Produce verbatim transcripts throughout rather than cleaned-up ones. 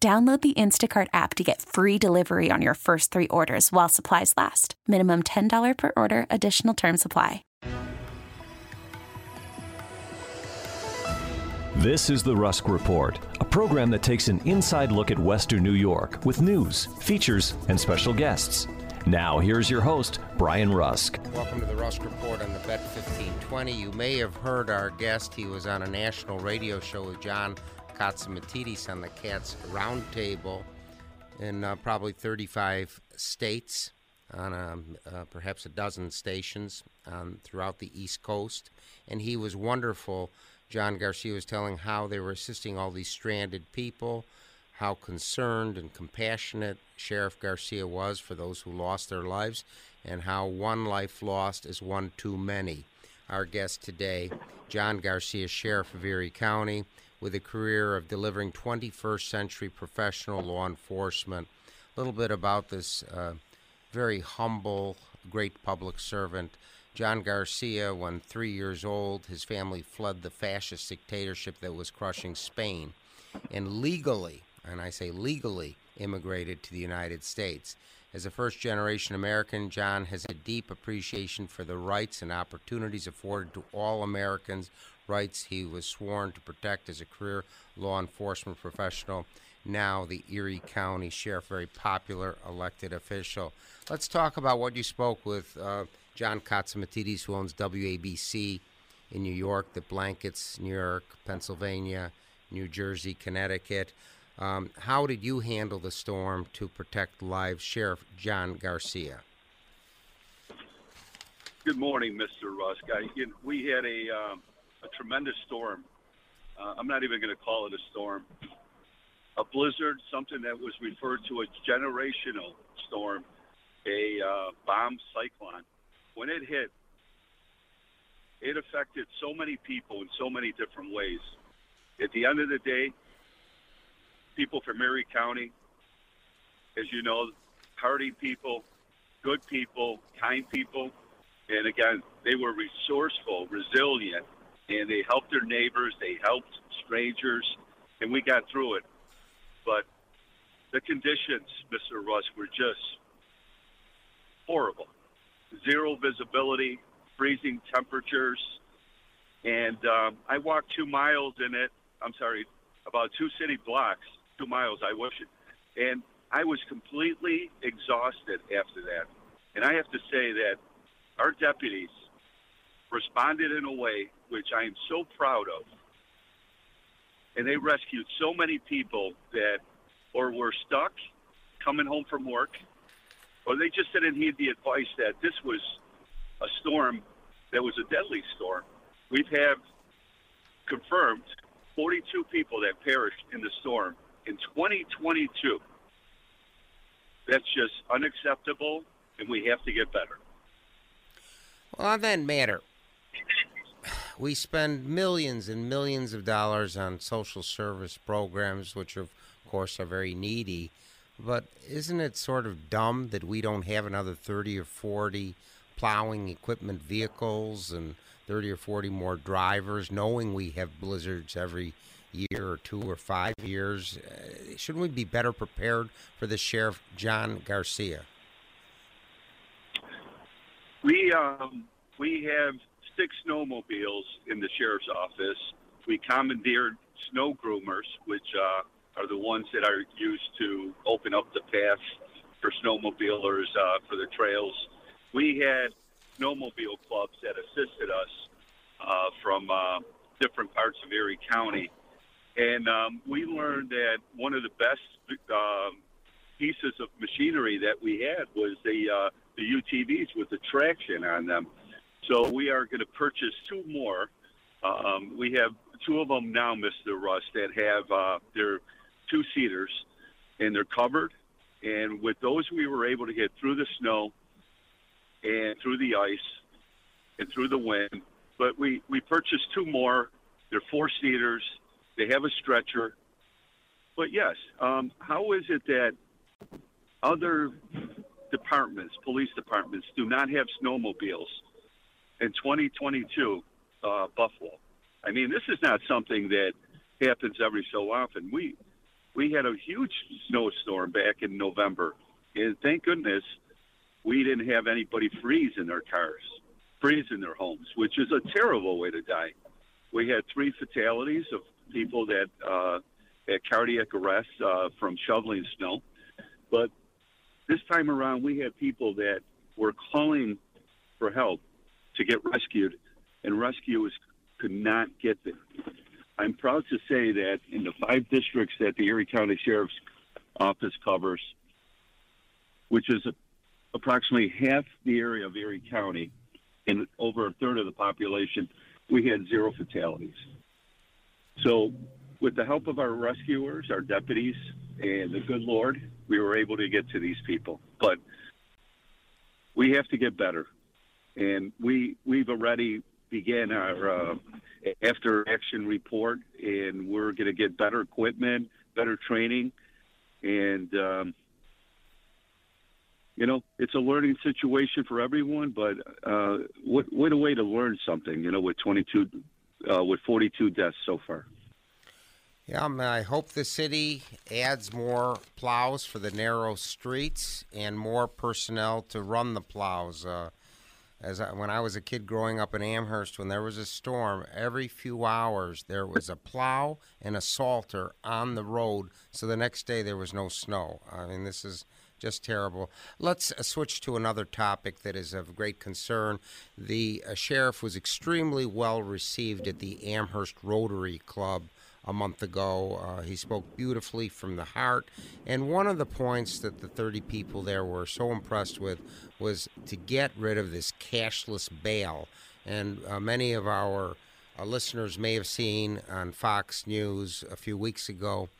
Download the Instacart app to get free delivery on your first three orders while supplies last. Minimum ten dollars per order. Additional terms apply. This is the Rusk Report, a program that takes an inside look at Western New York with news, features, and special guests. Now, here's your host, Brian Rusk. Welcome to the Rusk Report on the B E T fifteen twenty. You may have heard our guest. He was on a national radio show with John Catsimatidis on the Cats Roundtable in uh, probably thirty-five states, on um, uh, perhaps a dozen stations um, throughout the East Coast. And he was wonderful. John Garcia was telling how they were assisting all these stranded people, how concerned and compassionate Sheriff Garcia was for those who lost their lives, and how one life lost is one too many. Our guest today, John Garcia, Sheriff of Erie County, with a career of delivering twenty-first century professional law enforcement. A little bit about this uh, very humble, great public servant. John Garcia, when three years old, his family fled the fascist dictatorship that was crushing Spain and legally, and I say legally, immigrated to the United States. As a first-generation American, John has a deep appreciation for the rights and opportunities afforded to all Americans, rights he was sworn to protect as a career law enforcement professional, now the Erie County Sheriff, very popular elected official. Let's talk about what you spoke with uh, John Catsimatidis, who owns W A B C in New York, that blankets New York, Pennsylvania, New Jersey, Connecticut. Um, how did you handle the storm to protect lives, Sheriff John Garcia? Good morning, Mister Rusk. I, you know, we had a... Um A tremendous storm. Uh, I'm not even going to call it a storm. A blizzard, something that was referred to as a generational storm, a uh, bomb cyclone. When it hit, it affected so many people in so many different ways. At the end of the day, people from Erie County, as you know, hardy people, good people, kind people, and again, they were resourceful, resilient, and they helped their neighbors, they helped strangers, and we got through it. But the conditions, Mister Rusk, were just horrible. Zero visibility, freezing temperatures, and um, I walked two miles in it, I'm sorry, about two city blocks, two miles, I wish it, and I was completely exhausted after that. And I have to say that our deputies responded in a way which I am so proud of. And they rescued so many people that or were stuck coming home from work, or they just didn't heed the advice that this was a storm that was a deadly storm. We've have confirmed forty-two people that perished in the storm in twenty twenty-two. That's just unacceptable, and we have to get better. Well, on that matter, we spend millions and millions of dollars on social service programs, which, of course, are very needy. But isn't it sort of dumb that we don't have another thirty or forty plowing equipment vehicles and thirty or forty more drivers, knowing we have blizzards every year or two or five years? Uh, shouldn't we be better prepared for the Sheriff John Garcia? We, um, we have... six snowmobiles in the sheriff's office. We commandeered snow groomers, which uh, are the ones that are used to op- open up the path for snowmobilers, uh, for the trails. We had snowmobile clubs that assisted us uh, from uh, different parts of Erie County. And um, we learned that one of the best um, pieces of machinery that we had was the uh, the U T Vs with the traction on them. So we are going to purchase two more. Um, we have two of them now, Mister Russ, that have uh, their two-seaters, and they're covered. And with those, we were able to get through the snow and through the ice and through the wind. But we, we purchased two more. They're four-seaters. They have a stretcher. But, yes, um, how is it that other departments, police departments, do not have snowmobiles in twenty twenty-two uh, Buffalo? I mean, this is not something that happens every so often. We we had a huge snowstorm back in November, and thank goodness we didn't have anybody freeze in their cars, freeze in their homes, which is a terrible way to die. We had three fatalities of people that uh, had cardiac arrests uh, from shoveling snow. But this time around, we had people that were calling for help to get rescued, and rescuers could not get there. I'm proud to say that in the five districts that the Erie County Sheriff's Office covers, which is approximately half the area of Erie County and over a third of the population, we had zero fatalities. So with the help of our rescuers, our deputies, and the good Lord, we were able to get to these people. But we have to get better. And we, we've already began our uh, after-action report, and we're going to get better equipment, better training. And, um, you know, it's a learning situation for everyone, but uh, what, what a way to learn something, you know, with twenty-two, uh, with forty-two deaths so far. Yeah, I mean, I hope the city adds more plows for the narrow streets and more personnel to run the plows. Uh, as I, when I was a kid growing up in Amherst, when there was a storm, every few hours there was a plow and a salter on the road, so the next day there was no snow. I mean, this is just terrible. Let's uh, switch to another topic that is of great concern. The uh, sheriff was extremely well received at the Amherst Rotary Club a month ago. Uh, he spoke beautifully from the heart. And one of the points that the thirty people there were so impressed with was to get rid of this cashless bail. And uh, many of our uh, listeners may have seen on Fox News a few weeks ago,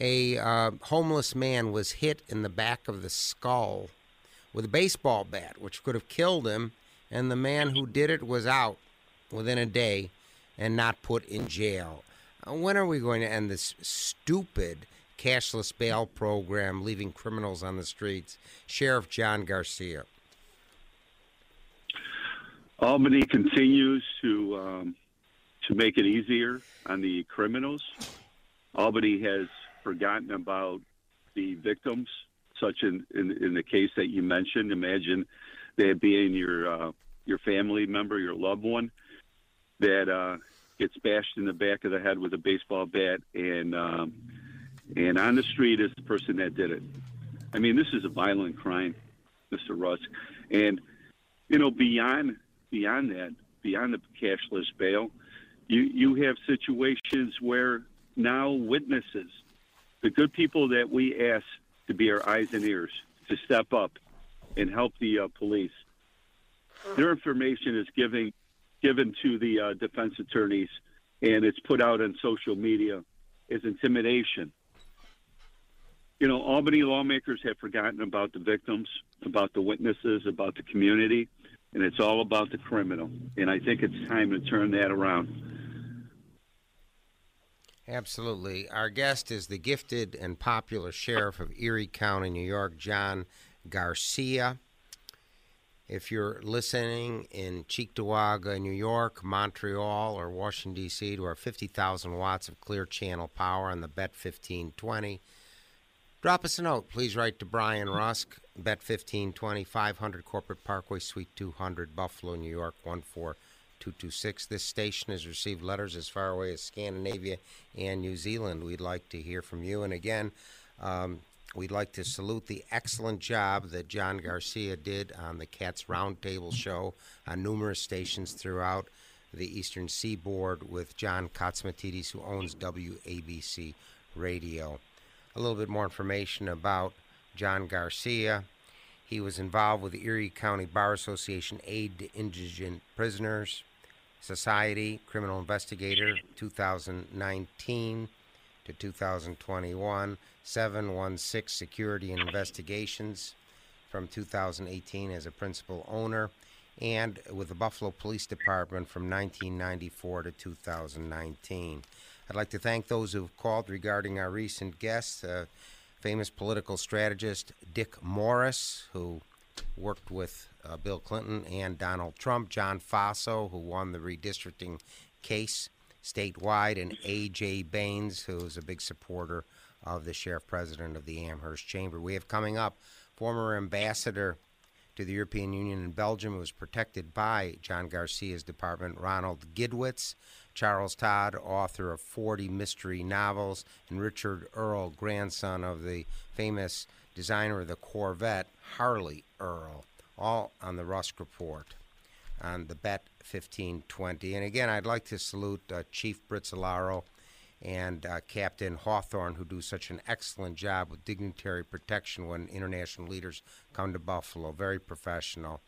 a uh, homeless man was hit in the back of the skull with a baseball bat, which could have killed him. And the man who did it was out within a day and not put in jail. When are we going to end this stupid cashless bail program, leaving criminals on the streets? Sheriff John Garcia. Albany continues to um, to make it easier on the criminals. Albany has forgotten about the victims, such in, in, in the case that you mentioned. Imagine that being your, uh, your family member, your loved one, that... Uh, gets bashed in the back of the head with a baseball bat, and um, and on the street is the person that did it. I mean, this is a violent crime, Mister Rusk. And, you know, beyond beyond that, beyond the cashless bail, you, you have situations where now witnesses, the good people that we ask to be our eyes and ears, to step up and help the uh, police, their information is giving... given to the uh, defense attorneys, and it's put out on social media as intimidation. You know, Albany lawmakers have forgotten about the victims, about the witnesses, about the community, and it's all about the criminal. And I think it's time to turn that around. Absolutely. Our guest is the gifted and popular sheriff of Erie County, New York, John Garcia. If you're listening in Cheektowaga, New York, Montreal, or Washington, D C, to our fifty thousand watts of clear channel power on the B E T fifteen twenty, drop us a note. Please write to Brian Rusk, B E T fifteen twenty, five hundred Corporate Parkway, Suite two hundred, Buffalo, New York, one four two two six. This station has received letters as far away as Scandinavia and New Zealand. We'd like to hear from you. And again, um, We'd like to salute the excellent job that John Garcia did on the Cats Roundtable show on numerous stations throughout the Eastern Seaboard with John Catsimatidis, who owns W A B C Radio. A little bit more information about John Garcia. He was involved with the Erie County Bar Association Aid to Indigent Prisoners Society, criminal investigator, two thousand nineteen to two thousand twenty-one, seven one six Security and Investigations from two thousand eighteen as a principal owner, and with the Buffalo Police Department from nineteen ninety-four to two thousand nineteen. I'd like to thank those who have called regarding our recent guests, uh, famous political strategist Dick Morris, who worked with uh, Bill Clinton and Donald Trump, John Faso, who won the redistricting case statewide, and A J. Baines, who is a big supporter of the sheriff president of the Amherst Chamber. We have coming up former ambassador to the European Union in Belgium, who was protected by John Garcia's department, Ronald Gidwitz, Charles Todd, author of forty mystery novels, and Richard Earl, grandson of the famous designer of the Corvette, Harley Earl, all on the Rusk Report on the B E T fifteen twenty. And again, I'd like to salute uh, Chief Brizzolaro and uh, Captain Hawthorne, who do such an excellent job with dignitary protection when international leaders come to Buffalo. Very professional.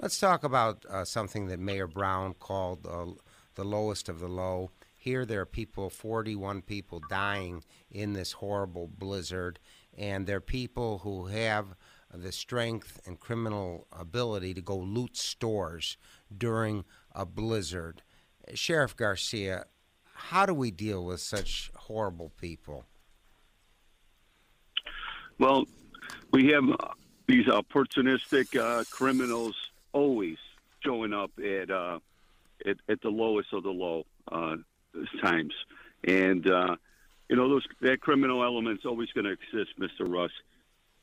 Let's talk about uh, something that Mayor Brown called uh, the lowest of the low. Here there are people, forty-one people dying in this horrible blizzard, and they're people who have the strength and criminal ability to go loot stores during a blizzard. Sheriff Garcia, how do we deal with such horrible people? Well, we have these opportunistic uh, criminals always showing up at uh, at, at the lowest of the low uh, times, and uh, you know those that criminal element's always going to exist, Mister Rusk.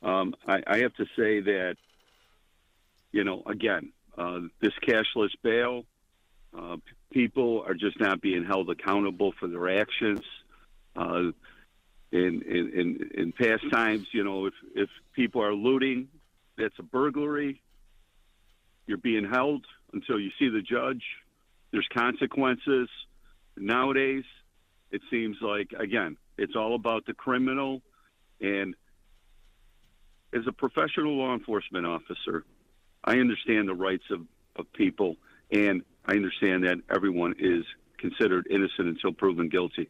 Um, I, I have to say that, you know, again, uh, this cashless bail, uh, people are just not being held accountable for their actions. Uh, in, in, in, in past times, you know, if, if people are looting, that's a burglary. You're being held until you see the judge. There's consequences. Nowadays, it seems like, again, it's all about the criminal. And as a professional law enforcement officer, I understand the rights of, of people, and I understand that everyone is considered innocent until proven guilty.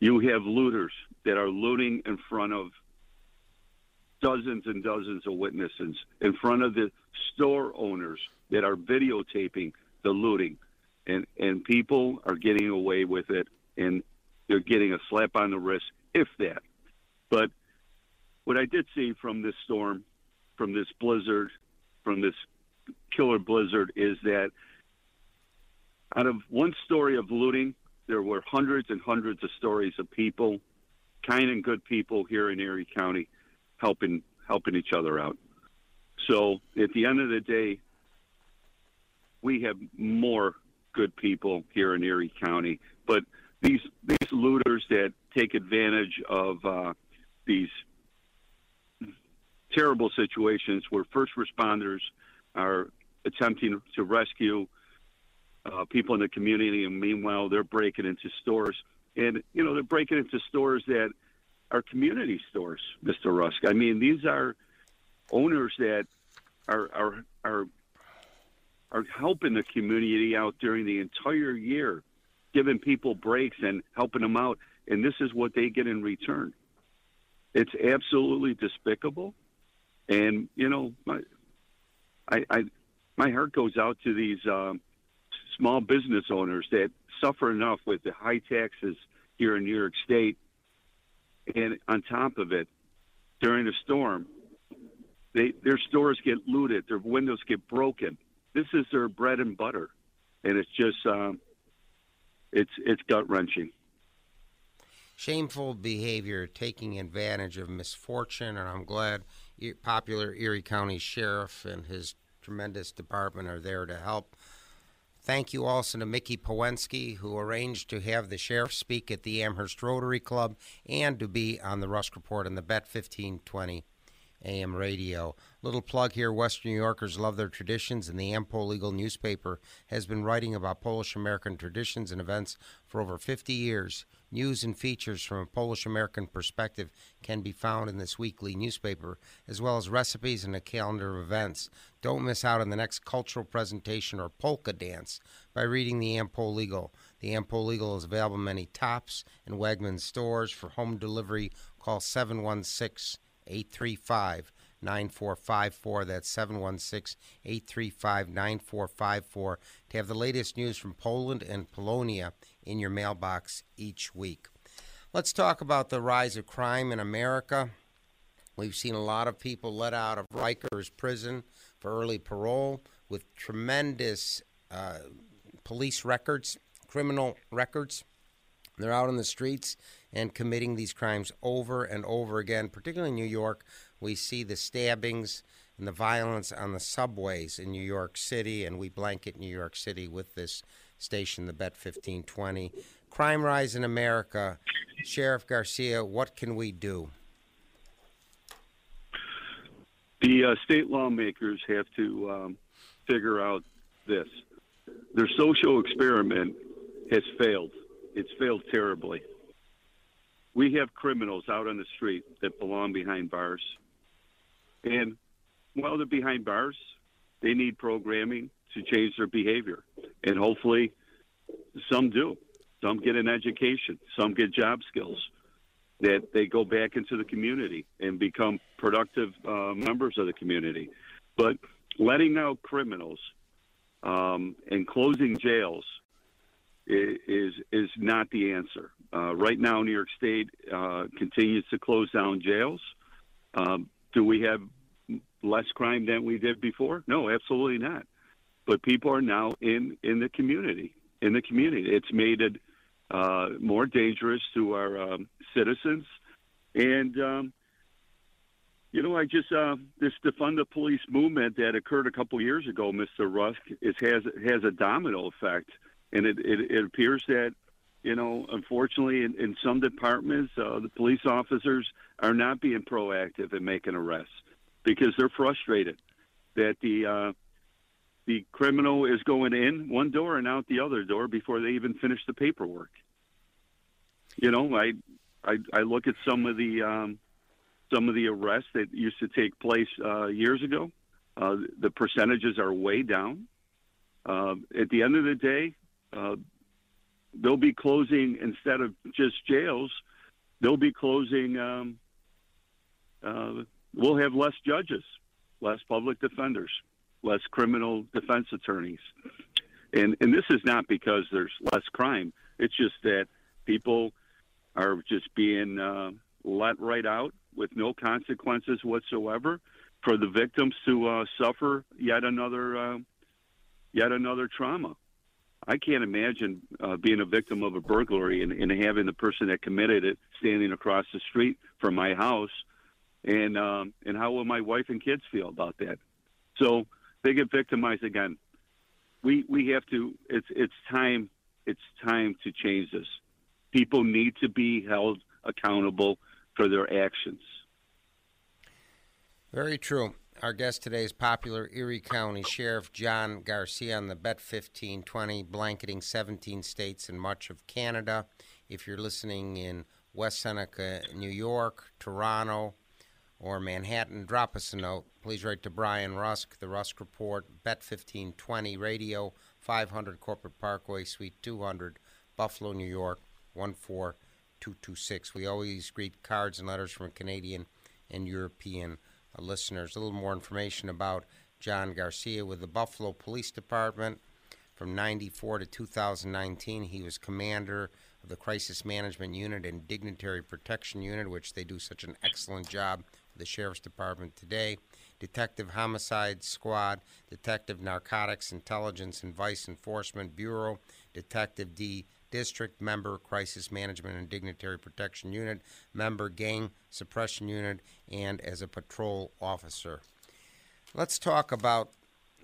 You have looters that are looting in front of dozens and dozens of witnesses, in front of the store owners that are videotaping the looting, and, and people are getting away with it, and they're getting a slap on the wrist, if that. But what I did see from this storm, from this blizzard, from this killer blizzard, is that out of one story of looting, there were hundreds and hundreds of stories of people, kind and good people here in Erie County, helping helping each other out. So at the end of the day, we have more good people here in Erie County. But these these looters that take advantage of uh, these terrible situations where first responders are attempting to rescue uh, people in the community, and meanwhile they're breaking into stores, and you know they're breaking into stores that are community stores, Mister Rusk. I mean, these are owners that are are are are helping the community out during the entire year, giving people breaks and helping them out, and this is what they get in return. It's absolutely despicable. And, you know, my I, I, my heart goes out to these um, small business owners that suffer enough with the high taxes here in New York State. And on top of it, during a storm, they, their stores get looted, their windows get broken. This is their bread and butter. And it's just, um, it's, it's gut-wrenching. Shameful behavior, taking advantage of misfortune, and I'm glad popular Erie County Sheriff and his tremendous department are there to help. Thank you also to Mickey Powenski, who arranged to have the sheriff speak at the Amherst Rotary Club and to be on the Rusk Report on the B E T fifteen twenty A M radio. Little plug here, Western New Yorkers love their traditions, and the Ampol Legal newspaper has been writing about Polish-American traditions and events for over fifty years. News and features from a Polish-American perspective can be found in this weekly newspaper, as well as recipes and a calendar of events. Don't miss out on the next cultural presentation or polka dance by reading the Ampol Legal. The Ampol Legal is available in many Tops and Wegmans stores. For home delivery, call seven one six, eight three five, nine four five four. That's seven one six, eight three five, nine four five four to have the latest news from Poland and Polonia in your mailbox each week. Let's talk about the rise of crime in America. We've seen a lot of people let out of Rikers prison for early parole with tremendous uh, police records, criminal records. They're out on the streets and committing these crimes over and over again. Particularly in New York, we see the stabbings and the violence on the subways in New York City, and we blanket New York City with this station, the B E T fifteen twenty. Crime rise in America. Sheriff Garcia, what can we do? The uh, state lawmakers have to um, figure out this. Their social experiment has failed. It's failed terribly. We have criminals out on the street that belong behind bars. And while they're behind bars, they need programming to change their behavior. And hopefully some do. Some get an education. Some get job skills that they go back into the community and become productive uh, members of the community. But letting out criminals um, and closing jails is is not the answer. Uh, right now, New York State uh, continues to close down jails. Um, do we have less crime than we did before? No, absolutely not. But people are now in, in the community. In the community, it's made it uh, more dangerous to our um, citizens. And um, you know, I just uh, this defund the police movement that occurred a couple years ago, Mister Rusk, it has has a domino effect. And it, it, it appears that, you know, unfortunately, in, in some departments, uh, the police officers are not being proactive in making arrests because they're frustrated that the uh, the criminal is going in one door and out the other door before they even finish the paperwork. You know, I I, I look at some of the um, some of the arrests that used to take place uh, years ago. Uh, the percentages are way down. Uh, at the end of the day. Uh, they'll be closing, instead of just jails, they'll be closing, um, uh, we'll have less judges, less public defenders, less criminal defense attorneys. And, and this is not because there's less crime. It's just that people are just being uh, let right out with no consequences whatsoever for the victims to uh, suffer yet another, uh, yet another trauma. I can't imagine uh, being a victim of a burglary and, and having the person that committed it standing across the street from my house, and um, and how will my wife and kids feel about that? So they get victimized again. We we have to. It's it's time. It's time to change this. People need to be held accountable for their actions. Very true. Our guest today is popular Erie County Sheriff John Garcia on the B E T fifteen twenty, blanketing seventeen states and much of Canada. If you're listening in West Seneca, New York, Toronto, or Manhattan, drop us a note. Please write to Brian Rusk, The Rusk Report, B E T fifteen twenty Radio, five hundred Corporate Parkway, Suite two hundred, Buffalo, New York, one four two two six. We always greet cards and letters from Canadian and European listeners. A little more information about John Garcia with the Buffalo Police Department. From ninety-four to two thousand nineteen, he was commander of the Crisis Management Unit and Dignitary Protection Unit, which they do such an excellent job with the Sheriff's Department today. Detective Homicide Squad, Detective Narcotics, Intelligence, and Vice Enforcement Bureau, Detective D. District, member Crisis Management and Dignitary Protection Unit, member Gang Suppression Unit, and as a patrol officer. Let's talk about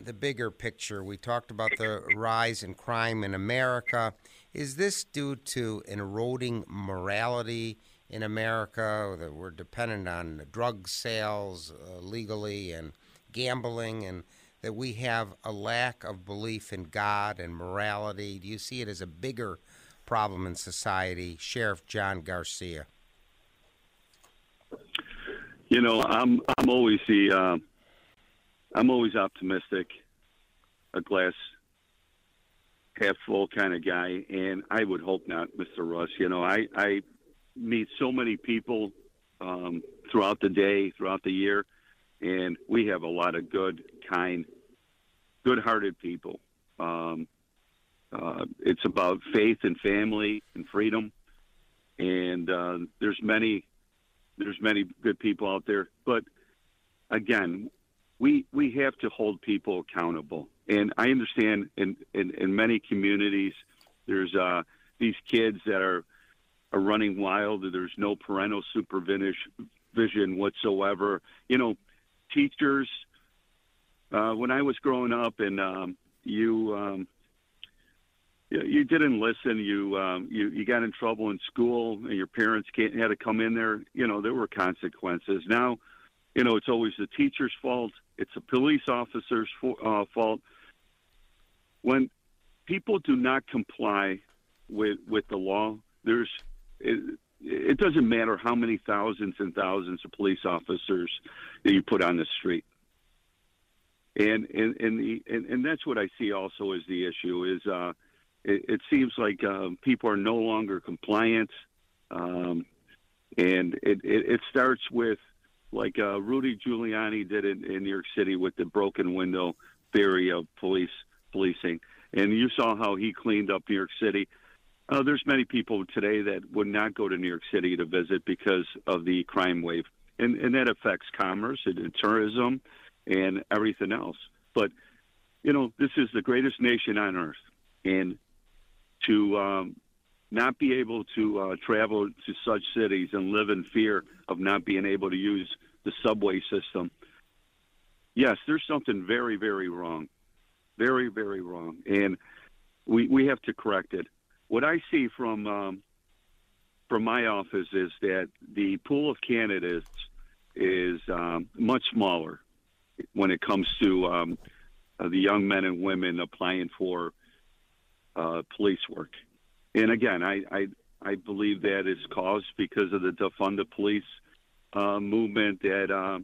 the bigger picture. We talked about the rise in crime in America. Is this due to an eroding morality in America, that we're dependent on drug sales uh, legally and gambling, and that we have a lack of belief in God and morality? Do you see it as a bigger problem in society, Sheriff John Garcia? You know, I'm I'm always the uh, I'm always optimistic, a glass half full kind of guy, and I would hope not, Mister Russ. You know, I I meet so many people um, throughout the day, throughout the year, and we have a lot of good, kind, good-hearted people. Um, uh, it's about faith and family and freedom, and uh, there's many. There's many good people out there, but again, we we have to hold people accountable. And I understand in, in, in many communities, there's uh, these kids that are are running wild. There's no parental supervision whatsoever. You know, teachers. Uh, when I was growing up, and um, you um, you didn't listen. You, um, you you got in trouble in school, and your parents can't, had to come in there. You know, there were consequences. Now, you know, it's always the teacher's fault. It's the police officer's for, uh, fault. When people do not comply with with the law, there's it, it doesn't matter how many thousands and thousands of police officers that you put on the street. And and and, the, and, and that's what I see also is the issue is. Uh, It, it seems like um, people are no longer compliant, um, and it, it, it starts with, like uh, Rudy Giuliani did in, in New York City with the broken window theory of police policing, and you saw how he cleaned up New York City. Uh, there's many people today that would not go to New York City to visit because of the crime wave, and, and that affects commerce and, and tourism and everything else. But, you know, this is the greatest nation on earth, and to um, not be able to uh, travel to such cities and live in fear of not being able to use the subway system. Yes, there's something very, very wrong, very, very wrong, and we we have to correct it. What I see from um, from my office is that the pool of candidates is um, much smaller when it comes to um, uh, the young men and women applying for Uh, police work. And again, I, I I believe that is caused because of the defund the police uh, movement that uh,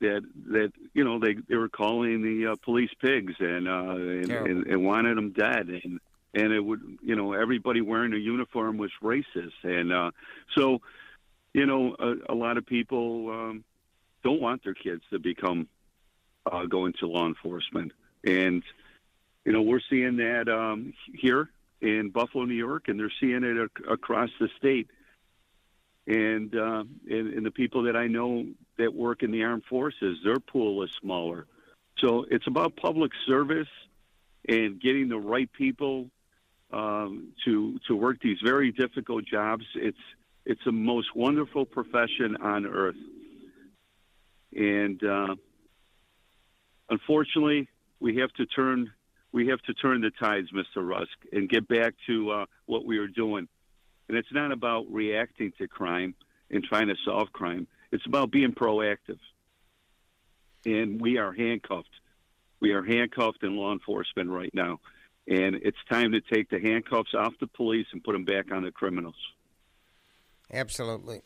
that that you know they, they were calling the uh, police pigs and, uh, and, and and wanted them dead, and and it would you know everybody wearing a uniform was racist, and uh, so you know a, a lot of people um, don't want their kids to become uh, go into law enforcement. And you know, we're seeing that um, here in Buffalo, New York, and they're seeing it ac- across the state. And, uh, and and the people that I know that work in the armed forces, their pool is smaller. So it's about public service and getting the right people um, to to work these very difficult jobs. It's it's the most wonderful profession on earth. And uh, unfortunately, we have to turn. We have to turn the tides, Mister Rusk, and get back to uh, what we are doing. And it's not about reacting to crime and trying to solve crime. It's about being proactive. And we are handcuffed. We are handcuffed in law enforcement right now. And it's time to take the handcuffs off the police and put them back on the criminals. Absolutely.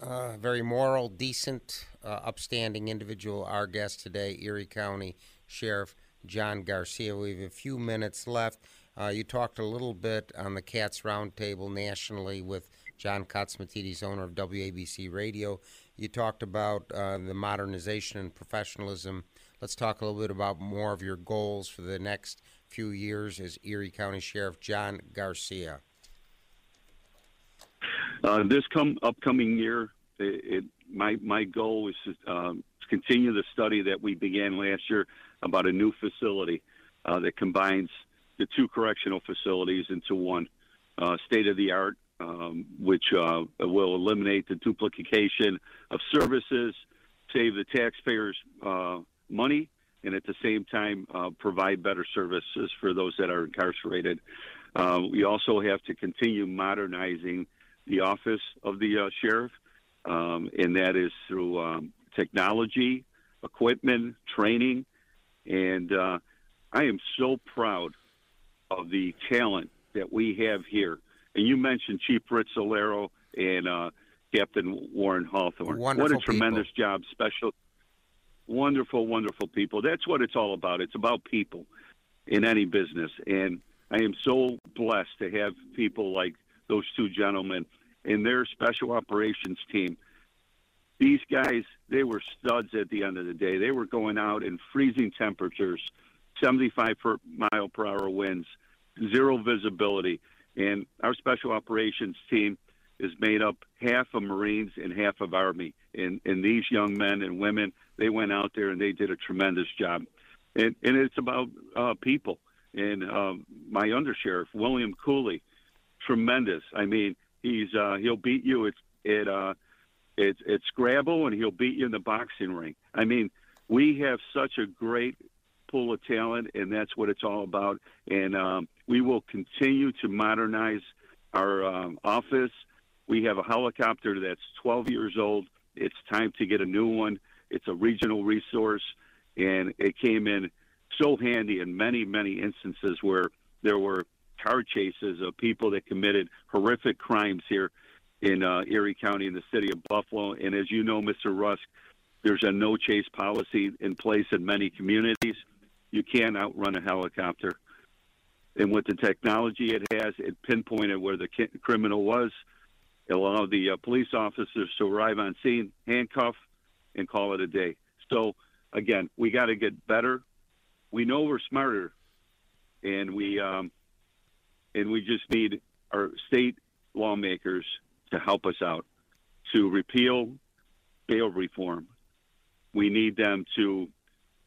Uh, very moral, decent, uh, upstanding individual. Our guest today, Erie County Sheriff John Garcia. We have a few minutes left. Uh, you talked a little bit on the Cats Roundtable nationally with John Catsimatidis, owner of W A B C Radio. You talked about uh, the modernization and professionalism. Let's talk a little bit about more of your goals for the next few years as Erie County Sheriff John Garcia. Uh, this come upcoming year, it, it, my, my goal is to um, continue the study that we began last year about a new facility uh, that combines the two correctional facilities into one, uh, state-of-the-art, um, which uh, will eliminate the duplication of services, save the taxpayers uh, money, and at the same time uh, provide better services for those that are incarcerated. Uh, we also have to continue modernizing the office of the uh, sheriff, um, and that is through um, technology, equipment, training, and uh, I am so proud of the talent that we have here. And you mentioned Chief Brizzolaro and uh, Captain Warren Hawthorne. Wonderful what a tremendous people. job, special, wonderful, wonderful people. That's what it's all about. It's about people in any business, and I am so blessed to have people like those two gentlemen and their special operations team. These guys, they were studs at the end of the day. They were going out in freezing temperatures, seventy-five mile per hour winds, zero visibility. And our special operations team is made up half of Marines and half of Army. And, and these young men and women, they went out there and they did a tremendous job. And, and it's about uh, people. And um, my undersheriff, William Cooley, tremendous. I mean, he's uh, he'll beat you at at, uh, at at Scrabble, and he'll beat you in the boxing ring. I mean, we have such a great pool of talent, and that's what it's all about. And um, we will continue to modernize our um, office. We have a helicopter that's twelve years old. It's time to get a new one. It's a regional resource, and it came in so handy in many, many instances where there were car chases of people that committed horrific crimes here in uh, Erie County in the city of Buffalo. And as you know, Mister Rusk, there's a no-chase policy in place in many communities. You can't outrun a helicopter. And with the technology it has, it pinpointed where the ki- criminal was. It allowed the uh, police officers to arrive on scene, handcuff, and call it a day. So, again, we got to get better. We know we're smarter, and we um, and we just need our state lawmakers to help us out to repeal bail reform. We need them to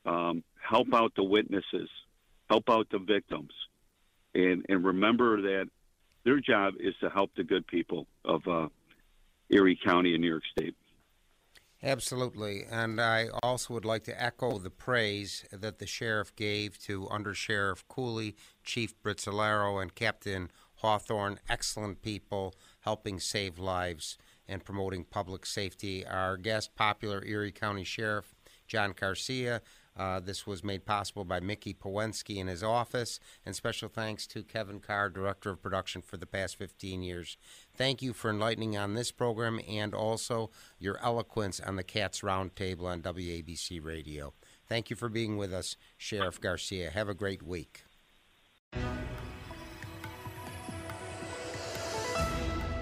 um, help out the witnesses, help out the victims, and and remember that their job is to help the good people of uh, Erie County and New York State. Absolutely, and I also would like to echo the praise that the sheriff gave to Undersheriff Cooley, Chief Brizzolaro, and Captain Hawthorne. Excellent people helping save lives and promoting public safety. Our guest, popular Erie County Sheriff John Garcia. Uh, this was made possible by Mickey Powenski in his office, and special thanks to Kevin Carr, Director of Production for the past fifteen years. Thank you for enlightening on this program and also your eloquence on the Cats Roundtable on W A B C Radio. Thank you for being with us, Sheriff Garcia. Have a great week.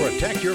Protect your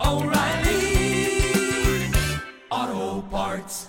oh, oh, O'Reilly Auto Parts.